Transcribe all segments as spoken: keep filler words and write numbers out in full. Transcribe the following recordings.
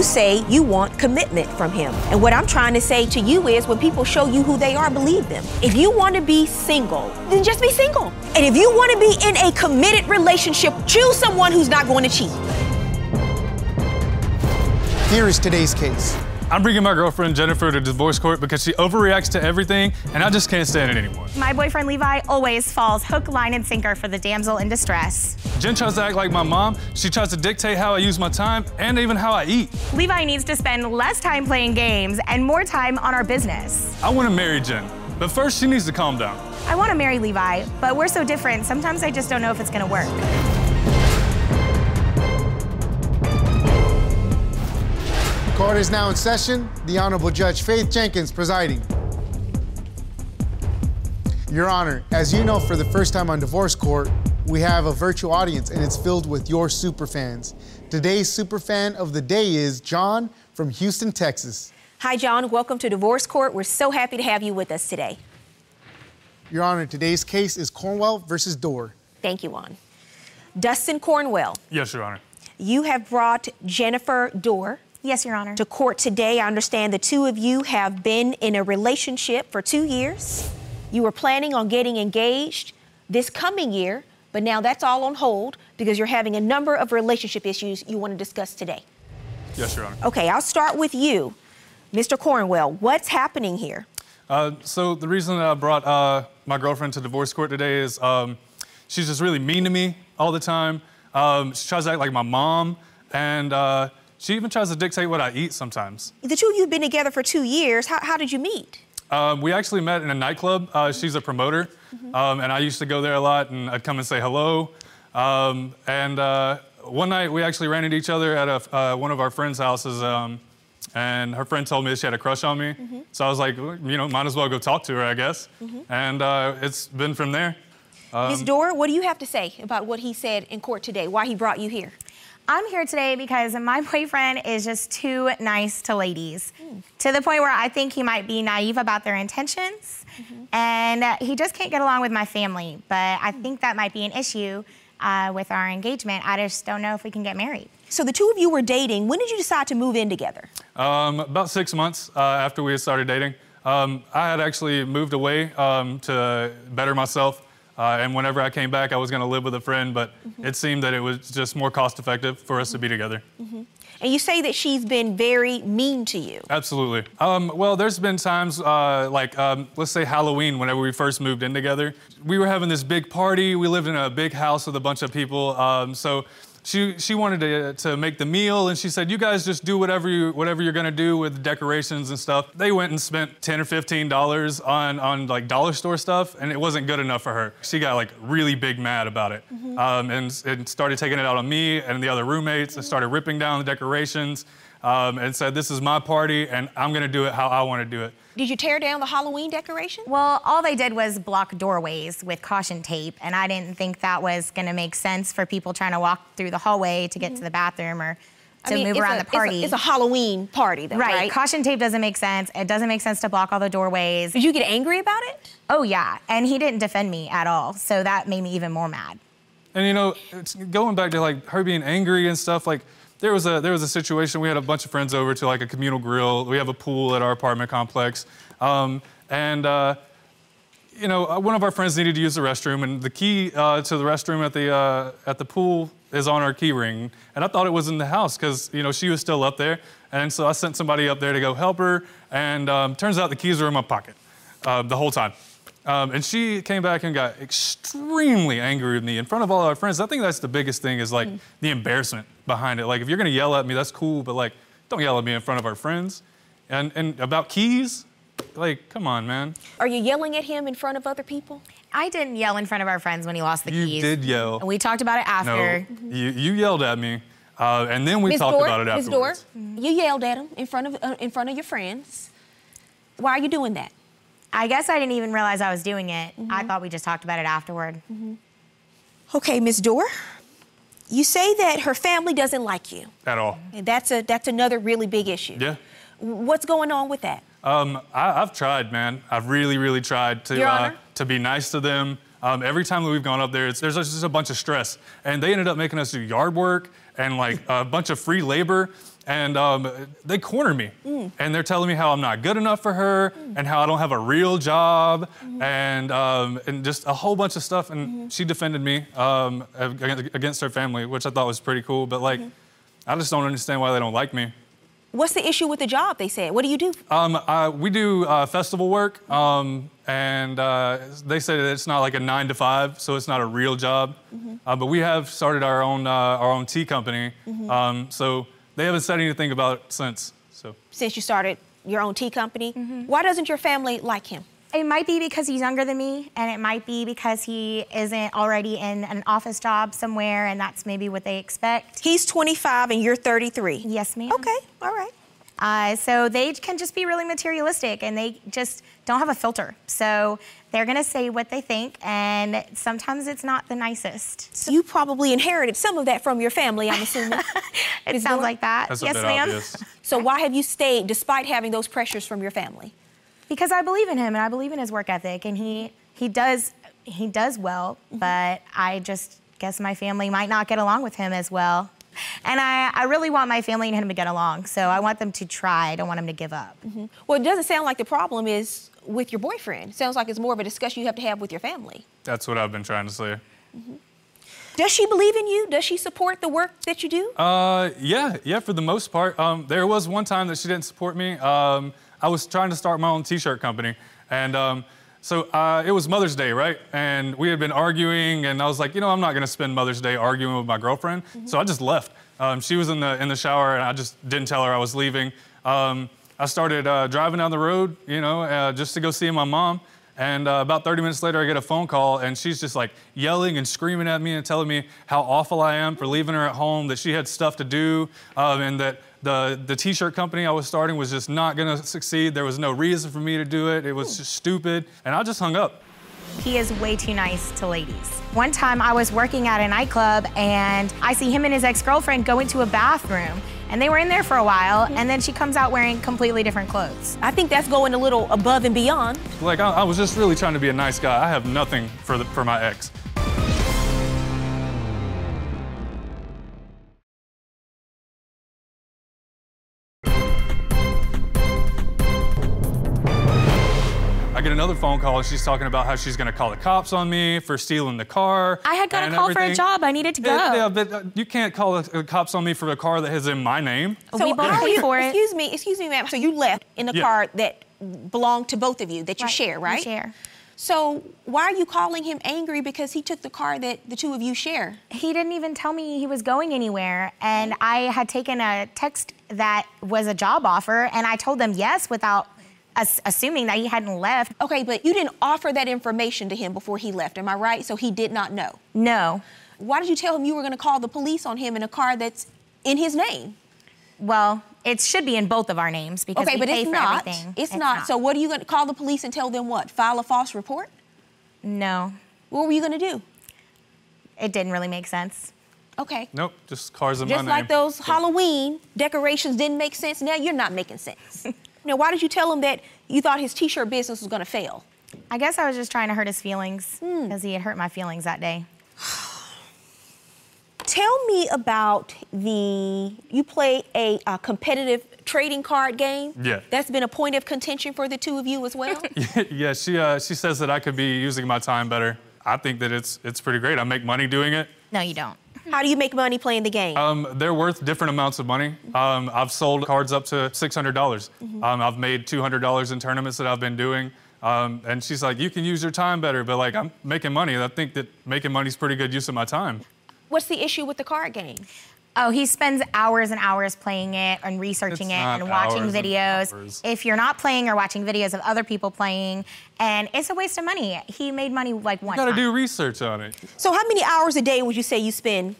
You say you want commitment from him. And what I'm trying to say to you is, when people show you who they are, believe them. If you want to be single, then just be single. And if you want to be in a committed relationship, choose someone who's not going to cheat. Here is today's case. I'm bringing my girlfriend Jennifer to divorce court because she overreacts to everything, and I just can't stand it anymore. My boyfriend Levi always falls hook, line, and sinker for the damsel in distress. Jen tries to act like my mom. She tries to dictate how I use my time and even how I eat. Levi needs to spend less time playing games and more time on our business. I want to marry Jen, but first she needs to calm down. I want to marry Levi, but we're so different, sometimes I just don't know if it's going to work. Court is now in session. The Honorable Judge Faith Jenkins presiding. Your Honor, as you know, for the first time on Divorce Court, we have a virtual audience, and it's filled with your superfans. Today's superfan of the day is John from Houston, Texas. Hi, John. Welcome to Divorce Court. We're so happy to have you with us today. Your Honor, today's case is Cornwell versus Dorr. Thank you, Juan. Dustin Cornwell. Yes, Your Honor. You have brought Jennifer Dorr. Yes, Your Honor. To court today. I understand the two of you have been in a relationship for two years. You were planning on getting engaged this coming year, but now that's all on hold because you're having a number of relationship issues you want to discuss today. Yes, Your Honor. Okay, I'll start with you, Mister Cornwell. What's happening here? Uh, so the reason that I brought uh, my girlfriend to divorce court today is um, she's just really mean to me all the time. Um, she tries to act like my mom, and uh, she even tries to dictate what I eat sometimes. The two of you have been together for two years. How, how did you meet? Um, we actually met in a nightclub. Uh, she's a promoter, mm-hmm. um, and I used to go there a lot, and I'd come and say hello. Um, and uh, one night, we actually ran into each other at a, uh, one of our friends' houses, um, and her friend told me that she had a crush on me. Mm-hmm. So I was like, well, you know, might as well go talk to her, I guess. Mm-hmm. And uh, it's been from there. Um, Miz Dorr, what do you have to say about what he said in court today, why he brought you here? I'm here today because my boyfriend is just too nice to ladies, mm. to the point where I think he might be naive about their intentions, mm-hmm. and uh, he just can't get along with my family. But I think that might be an issue uh, with our engagement. I just don't know if we can get married. So the two of you were dating. When did you decide to move in together? Um, about six months uh, after we had started dating. Um, I had actually moved away um, to better myself. Uh, and whenever I came back, I was going to live with a friend, but mm-hmm. it seemed that it was just more cost-effective for us mm-hmm. to be together. Mm-hmm. And you say that she's been very mean to you. Absolutely. Um, well, there's been times, uh, like, um, let's say Halloween, whenever we first moved in together. We were having this big party. We lived in a big house with a bunch of people. Um, so she, she wanted to, to make the meal, and she said, you guys just do whatever, you, whatever you're going to do with decorations and stuff. They went and spent ten or fifteen dollars on, on, like, dollar store stuff, and it wasn't good enough for her. She got, like, really big mad about it, mm-hmm. um, and, and started taking it out on me and the other roommates, mm-hmm. and started ripping down the decorations, um, and said, this is my party, and I'm going to do it how I want to do it. Did you tear down the Halloween decoration? Well, all they did was block doorways with caution tape, and I didn't think that was going to make sense for people trying to walk through the hallway to get mm-hmm. to the bathroom or to I mean, move around a, the party. It's a, it's a Halloween party, though, right. right? Caution tape doesn't make sense. It doesn't make sense to block all the doorways. Did you get angry about it? Oh, yeah, and he didn't defend me at all, so that made me even more mad. And, you know, it's going back to, like, her being angry and stuff, like, There was a there was a situation. We had a bunch of friends over to like a communal grill. We have a pool at our apartment complex, um, and uh, you know one of our friends needed to use the restroom, and the key uh, to the restroom at the uh, at the pool is on our key ring. And I thought it was in the house because you know she was still up there, and so I sent somebody up there to go help her. And um, turns out the keys were in my pocket uh, the whole time. Um, and she came back and got extremely angry with me in front of all our friends. I think that's the biggest thing is, like, mm. the embarrassment behind it. Like, if you're going to yell at me, that's cool, but, like, don't yell at me in front of our friends. And, and about keys, like, come on, man. Are you yelling at him in front of other people? I didn't yell in front of our friends when he lost the you keys. You did yell. And we talked about it after. No, mm-hmm. you, you yelled at me, uh, and then we Miz talked Dorr, about it afterwards. Miz Dorr, mm-hmm. you yelled at him in front of, uh, in front of your friends. Why are you doing that? I guess I didn't even realize I was doing it. Mm-hmm. I thought we just talked about it afterward. Mm-hmm. Okay, Miz Dorr, you say that her family doesn't like you. At all. And that's, a, that's another really big issue. Yeah. What's going on with that? Um, I, I've tried, man. I've really, really tried to, Your Honor? uh, to be nice to them. Um, every time that we've gone up there, it's, there's just a bunch of stress. And they ended up making us do yard work and, like, a bunch of free labor. And um, they corner me. Mm. And they're telling me how I'm not good enough for her mm. and how I don't have a real job mm. and, um, and just a whole bunch of stuff. And mm-hmm. she defended me um, against her family, which I thought was pretty cool. But, like, mm-hmm. I just don't understand why they don't like me. What's the issue with the job, they said? What do you do? Um, I, we do uh, festival work, um, and uh, they say that it's not like a nine to five, so it's not a real job. Mm-hmm. uh, but we have started our own, uh, our own tea company, mm-hmm. um, so they haven't said anything about it since. So. Since you started your own tea company, mm-hmm. why doesn't your family like him? It might be because he's younger than me, and it might be because he isn't already in an office job somewhere, and that's maybe what they expect. He's twenty-five and you're thirty-three. Yes, ma'am. Okay, all right. Uh, so they can just be really materialistic, and they just don't have a filter. So they're gonna say what they think, and sometimes it's not the nicest. So you probably inherited some of that from your family, I'm assuming. it Is sounds Dorr? Like that. That's yes, ma'am. So why have you stayed despite having those pressures from your family? Because I believe in him, and I believe in his work ethic, and he he does he does well, mm-hmm. but I just guess my family might not get along with him as well. And I, I really want my family and him to get along, so I want them to try. I don't want them to give up. Mm-hmm. Well, it doesn't sound like the problem is with your boyfriend. It sounds like it's more of a discussion you have to have with your family. That's what I've been trying to say. Mm-hmm. Does she believe in you? Does she support the work that you do? Uh, yeah, yeah, for the most part. Um, there was one time that she didn't support me. Um, I was trying to start my own t-shirt company, and um, so uh, it was Mother's Day, right? And we had been arguing, and I was like, you know, I'm not gonna spend Mother's Day arguing with my girlfriend, mm-hmm. so I just left. Um, she was in the, in the shower, and I just didn't tell her I was leaving. Um, I started uh, driving down the road, you know, uh, just to go see my mom, and uh, about thirty minutes later, I get a phone call, and she's just like yelling and screaming at me and telling me how awful I am for leaving her at home, that she had stuff to do, um, and that The, the t-shirt company I was starting was just not gonna succeed. There was no reason for me to do it. It was just stupid, and I just hung up. He is way too nice to ladies. One time I was working at a nightclub, and I see him and his ex-girlfriend go into a bathroom, and they were in there for a while, mm-hmm. and then she comes out wearing completely different clothes. I think that's going a little above and beyond. Like, I, I was just really trying to be a nice guy. I have nothing for, the, for my ex. I get another phone call, and she's talking about how she's gonna call the cops on me for stealing the car. I had got a call everything. for a job. I needed to go. Yeah, yeah, but you can't call the cops on me for a car that is in my name. So we borrowed you for it. Excuse me, excuse me, ma'am. So you left in a yeah. car that belonged to both of you, that you right. share, right? We share. So why are you calling him angry because he took the car that the two of you share? He didn't even tell me he was going anywhere, and I had taken a text that was a job offer, and I told them yes without assuming that he hadn't left. Okay, but you didn't offer that information to him before he left, am I right? So he did not know? No. Why did you tell him you were gonna call the police on him in a car that's in his name? Well, it should be in both of our names because okay, we but pay it's for not. everything. It's, it's not. not. So what are you gonna call the police and tell them what? File a false report? No. What were you gonna do? It didn't really make sense. Okay. Nope, just cars in just my name. Just like those yeah. Halloween decorations didn't make sense, now you're not making sense. Now, why did you tell him that you thought his t-shirt business was gonna fail? I guess I was just trying to hurt his feelings because mm. he had hurt my feelings that day. Tell me about the, you play a, a competitive trading card game? Yeah. That's been a point of contention for the two of you as well? yeah, she, uh, she says that I could be using my time better. I think that it's, it's pretty great. I make money doing it. No, you don't. How do you make money playing the game? Um, they're worth different amounts of money. Mm-hmm. um, I've sold cards up to six hundred dollars. Mm-hmm. um, I've made two hundred dollars in tournaments that I've been doing. Um, and she's like, you can use your time better, but like, I'm making money. I think that making money's pretty good use of my time. What's the issue with the card game? Oh, he spends hours and hours playing it and researching it and watching videos. If you're not playing or watching videos of other people playing, and it's a waste of money. He made money like one time. You gotta do research on it. So how many hours a day would you say you spend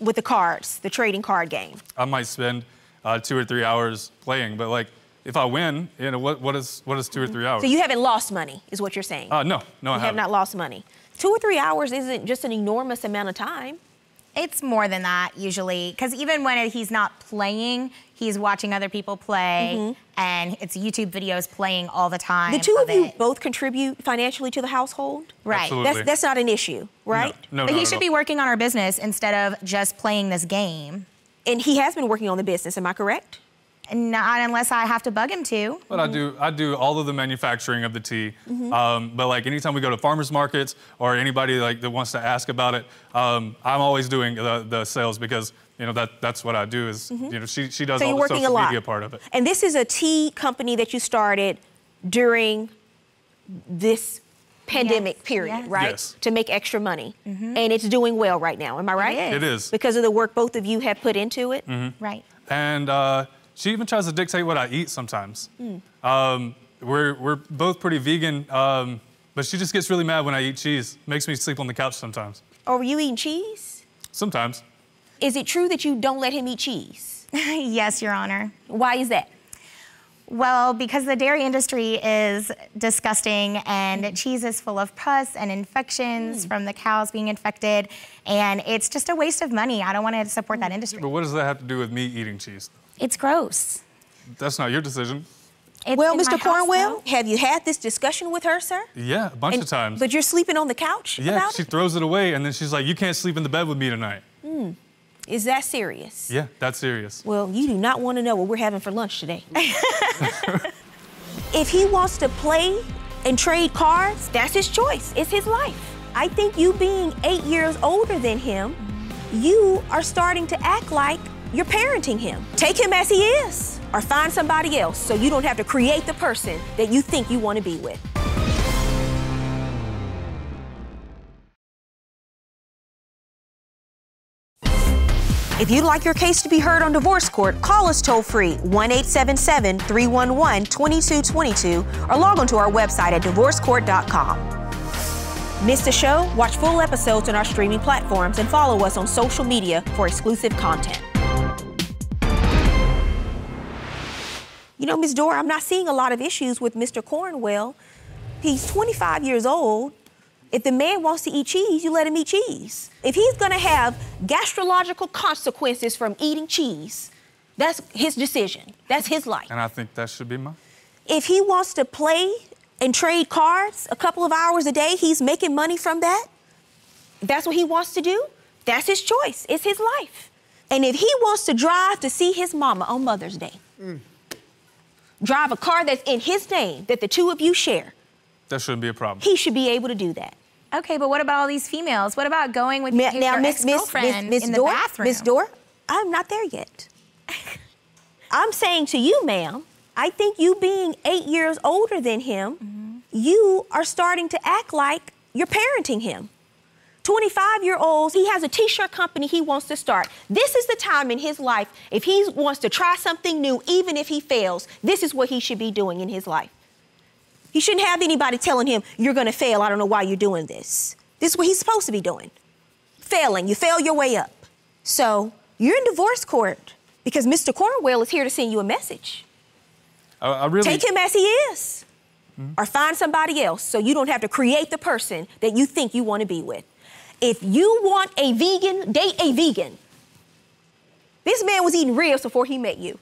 with the cards, the trading card game? I might spend uh, two or three hours playing, but like, if I win, you know, what, what is what is two or three hours? So you haven't lost money, is what you're saying? Uh, no, no, I haven't. You have not lost money. Two or three hours isn't just an enormous amount of time. It's more than that, usually, because even when he's not playing, he's watching other people play, mm-hmm. and it's YouTube videos playing all the time. The two of you it. both contribute financially to the household? Right. Absolutely. That's, that's not an issue, right? No, no, but he should be working on our business instead of just playing this game. And he has been working on the business, am I correct? Not unless I have to bug him to. But mm-hmm. I do I do all of the manufacturing of the tea. Mm-hmm. um, but like anytime we go to farmers markets or anybody like that wants to ask about it, um, I'm always doing the, the sales because you know that that's what I do is mm-hmm. you know she she does so all the social media part of it. And this is a tea company that you started during this pandemic yes. period, yes. right? Yes. To make extra money. Mm-hmm. And it's doing well right now, am I right? It is. It is. Because of the work both of you have put into it. Mm-hmm. Right. And uh she even tries to dictate what I eat sometimes. Mm. Um, we're, we're both pretty vegan, um, but she just gets really mad when I eat cheese. Makes me sleep on the couch sometimes. Oh, are you eating cheese? Sometimes. Is it true that you don't let him eat cheese? Yes, Your Honor. Why is that? Well, because the dairy industry is disgusting and mm. cheese is full of pus and infections mm. from the cows being infected, and it's just a waste of money. I don't want to support mm. that industry. Yeah, but what does that have to do with me eating cheese? It's gross. That's not your decision. It's well, Mister Cornwell, have you had this discussion with her, sir? Yeah, a bunch and, of times. But you're sleeping on the couch Yeah, about she it? Throws it away, and then she's like, you can't sleep in the bed with me tonight. Mm. Is that serious? Yeah, that's serious. Well, you do not want to know what we're having for lunch today. If he wants to play and trade cards, that's his choice. It's his life. I think you being eight years older than him, you are starting to act like you're parenting him. Take him as he is, or find somebody else so you don't have to create the person that you think you want to be with. If you'd like your case to be heard on Divorce Court, call us toll-free one eight seven seven, three one one, two two two two or log on to our website at divorce court dot com. Miss the show? Watch full episodes on our streaming platforms and follow us on social media for exclusive content. You know, Miz Dorr, I'm not seeing a lot of issues with Mister Cornwell. He's twenty-five years old. If the man wants to eat cheese, you let him eat cheese. If he's gonna have gastrological consequences from eating cheese, that's his decision. That's his life. And I think that should be mine. If he wants to play and trade cards a couple of hours a day, he's making money from that. If that's what he wants to do, that's his choice. It's his life. And if he wants to drive to see his mama on Mother's Day, mm. drive a car that's in his name that the two of you share. That shouldn't be a problem. He should be able to do that. Okay, but what about all these females? What about going with Ma your ex-girlfriend in the Dorr, bathroom? Miz Dorr, I'm not there yet. I'm saying to you, ma'am, I think you being eight years older than him, mm-hmm. you are starting to act like you're parenting him. twenty-five-year-olds, he has a T-shirt company he wants to start. This is the time in his life, if he wants to try something new, even if he fails, this is what he should be doing in his life. He shouldn't have anybody telling him, you're gonna fail, I don't know why you're doing this. This is what he's supposed to be doing. Failing, you fail your way up. So, you're in divorce court because Mister Cornwell is here to send you a message. I, I really... Take him as he is, mm-hmm. or find somebody else so you don't have to create the person that you think you wanna be with. If you want a vegan, date a vegan. This man was eating ribs before he met you.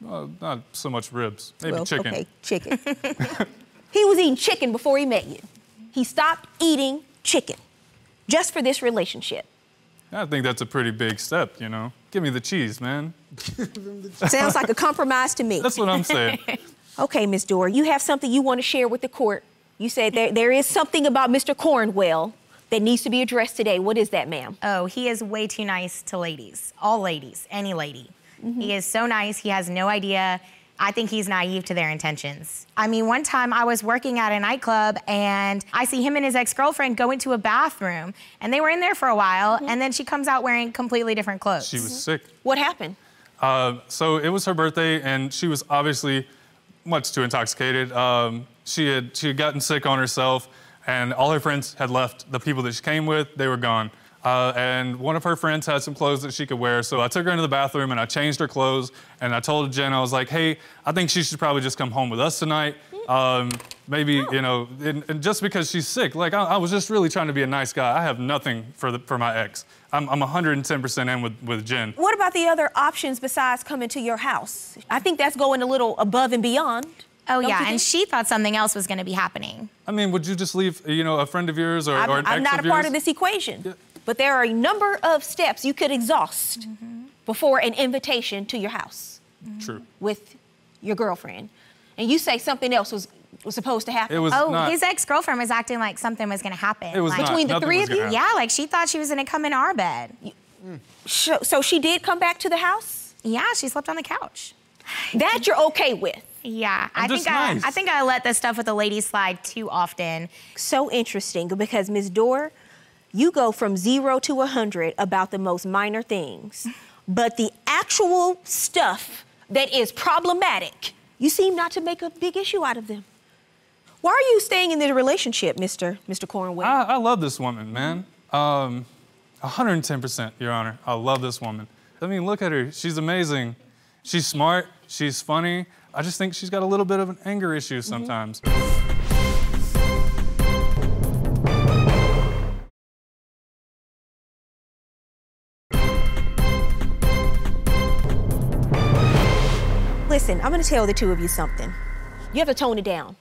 Well, not so much ribs, maybe well, chicken. Okay, chicken. He was eating chicken before he met you. He stopped eating chicken just for this relationship. I think that's a pretty big step, you know. Give me the cheese, man. Give him the cheese. Sounds like a compromise to me. That's what I'm saying. Okay, Miz Dorr, you have something you want to share with the court. You said there, there is something about Mister Cornwell that needs to be addressed today. What is that, ma'am? Oh, he is way too nice to ladies. All ladies, any lady. Mm-hmm. He is so nice, he has no idea. I think he's naive to their intentions. I mean, one time I was working at a nightclub and I see him and his ex-girlfriend go into a bathroom and they were in there for a while mm-hmm. and then she comes out wearing completely different clothes. She was mm-hmm. sick. What happened? Uh, so it was her birthday and she was obviously much too intoxicated. Um, she had, she had gotten sick on herself. And all her friends had left. The people that she came with, they were gone. Uh, and one of her friends had some clothes that she could wear, so I took her into the bathroom and I changed her clothes. And I told Jenn, I was like, hey, I think she should probably just come home with us tonight. Um, maybe, oh. you know, and, and just because she's sick. Like, I, I was just really trying to be a nice guy. I have nothing for, the, for my ex. I'm one hundred ten percent in with, with Jenn. What about the other options besides coming to your house? I think that's going a little above and beyond. Oh, Don't yeah, and she thought something else was going to be happening. I mean, would you just leave, you know, a friend of yours or, I'm, or an I'm ex not of a yours? Part of this equation, yeah. but there are a number of steps you could exhaust mm-hmm. before an invitation to your house. Mm-hmm. True. With your girlfriend. And you say something else was was supposed to happen. It was oh, not, his ex-girlfriend was acting like something was going to happen. It was like, not, between the three of you? Happen. Yeah, like she thought she was going to come in our bed. Mm. So, so she did come back to the house? Yeah, she slept on the couch. That you're okay with? Yeah, I think I, nice. I think I let this stuff with the ladies slide too often. So interesting, because Miz Dorr, you go from zero to one hundred about the most minor things, but the actual stuff that is problematic, you seem not to make a big issue out of them. Why are you staying in the relationship, Mister Mister Cornwell? I, I love this woman, man. Um, one hundred ten percent, Your Honor. I love this woman. I mean, look at her. She's amazing. She's smart. She's funny. I just think she's got a little bit of an anger issue sometimes. Mm-hmm. Listen, I'm gonna tell the two of you something. You have to tone it down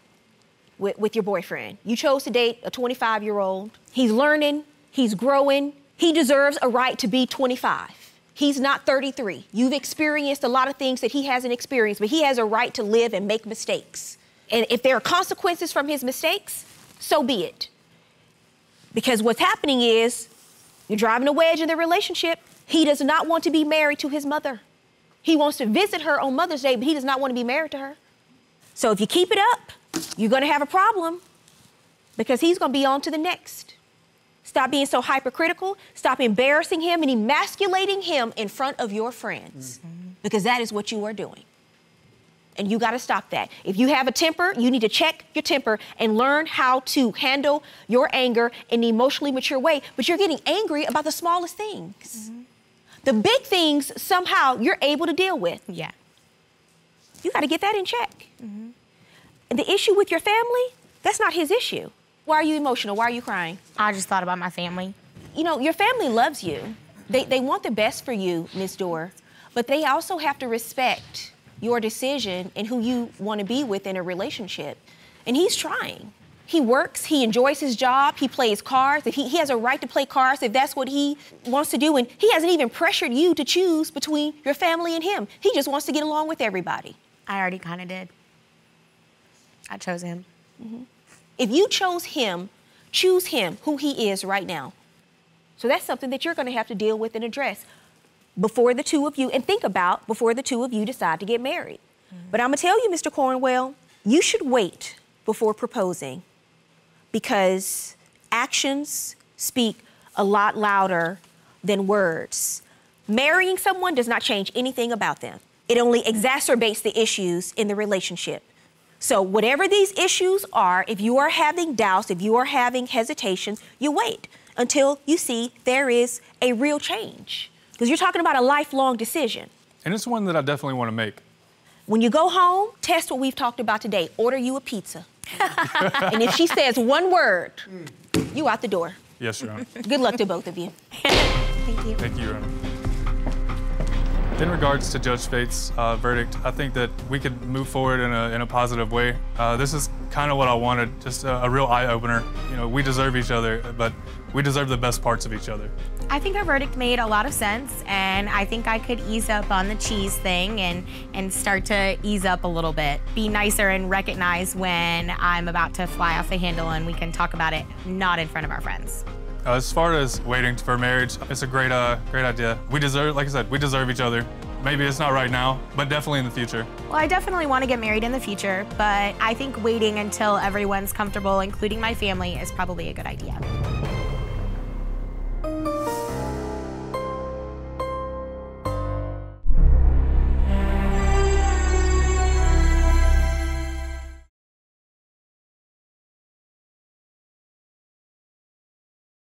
with, with your boyfriend. You chose to date a twenty-five-year-old. He's learning, he's growing. He deserves a right to be twenty-five. He's not thirty-three. You've experienced a lot of things that he hasn't experienced, but he has a right to live and make mistakes. And if there are consequences from his mistakes, so be it. Because what's happening is you're driving a wedge in the relationship. He does not want to be married to his mother. He wants to visit her on Mother's Day, but he does not want to be married to her. So if you keep it up, you're going to have a problem because he's going to be on to the next. Stop being so hypercritical. Stop embarrassing him and emasculating him in front of your friends, mm-hmm. because that is what you are doing. And you got to stop that. If you have a temper, you need to check your temper and learn how to handle your anger in an emotionally mature way. But you're getting angry about the smallest things. Mm-hmm. The big things, somehow, you're able to deal with. Yeah. You got to get that in check. Mm-hmm. And the issue with your family, that's not his issue. Why are you emotional? Why are you crying? I just thought about my family. You know, your family loves you. They, they want the best for you, Miz Dorr, but they also have to respect your decision and who you want to be with in a relationship. And he's trying. He works, he enjoys his job, he plays cards. If he, he has a right to play cards if that's what he wants to do, and he hasn't even pressured you to choose between your family and him. He just wants to get along with everybody. I already kind of did. I chose him. Mm-hmm. If you chose him, choose him, who he is right now. So that's something that you're going to have to deal with and address before the two of you, and think about before the two of you decide to get married. Mm-hmm. But I'm going to tell you, Mister Cornwell, you should wait before proposing, because actions speak a lot louder than words. Marrying someone does not change anything about them. It only exacerbates the issues in the relationship. So whatever these issues are, if you are having doubts, if you are having hesitations, you wait until you see there is a real change. Because you're talking about a lifelong decision. And it's one that I definitely want to make. When you go home, test what we've talked about today. Order you a pizza. And if she says one word, mm. you out the door. Yes, Your Honor. Good luck to both of you. Thank you. Thank you, Your Honor. In regards to Judge Faith's uh, verdict, I think that we could move forward in a, in a positive way. Uh, this is kind of what I wanted, just a, a real eye-opener. You know, we deserve each other, but we deserve the best parts of each other. I think our verdict made a lot of sense, and I think I could ease up on the cheese thing and, and start to ease up a little bit. Be nicer and recognize when I'm about to fly off the handle, and we can talk about it not in front of our friends. Uh, as far as waiting for marriage, it's a great, uh, great idea. We deserve, like I said, we deserve each other. Maybe it's not right now, but definitely in the future. Well, I definitely want to get married in the future, but I think waiting until everyone's comfortable, including my family, is probably a good idea.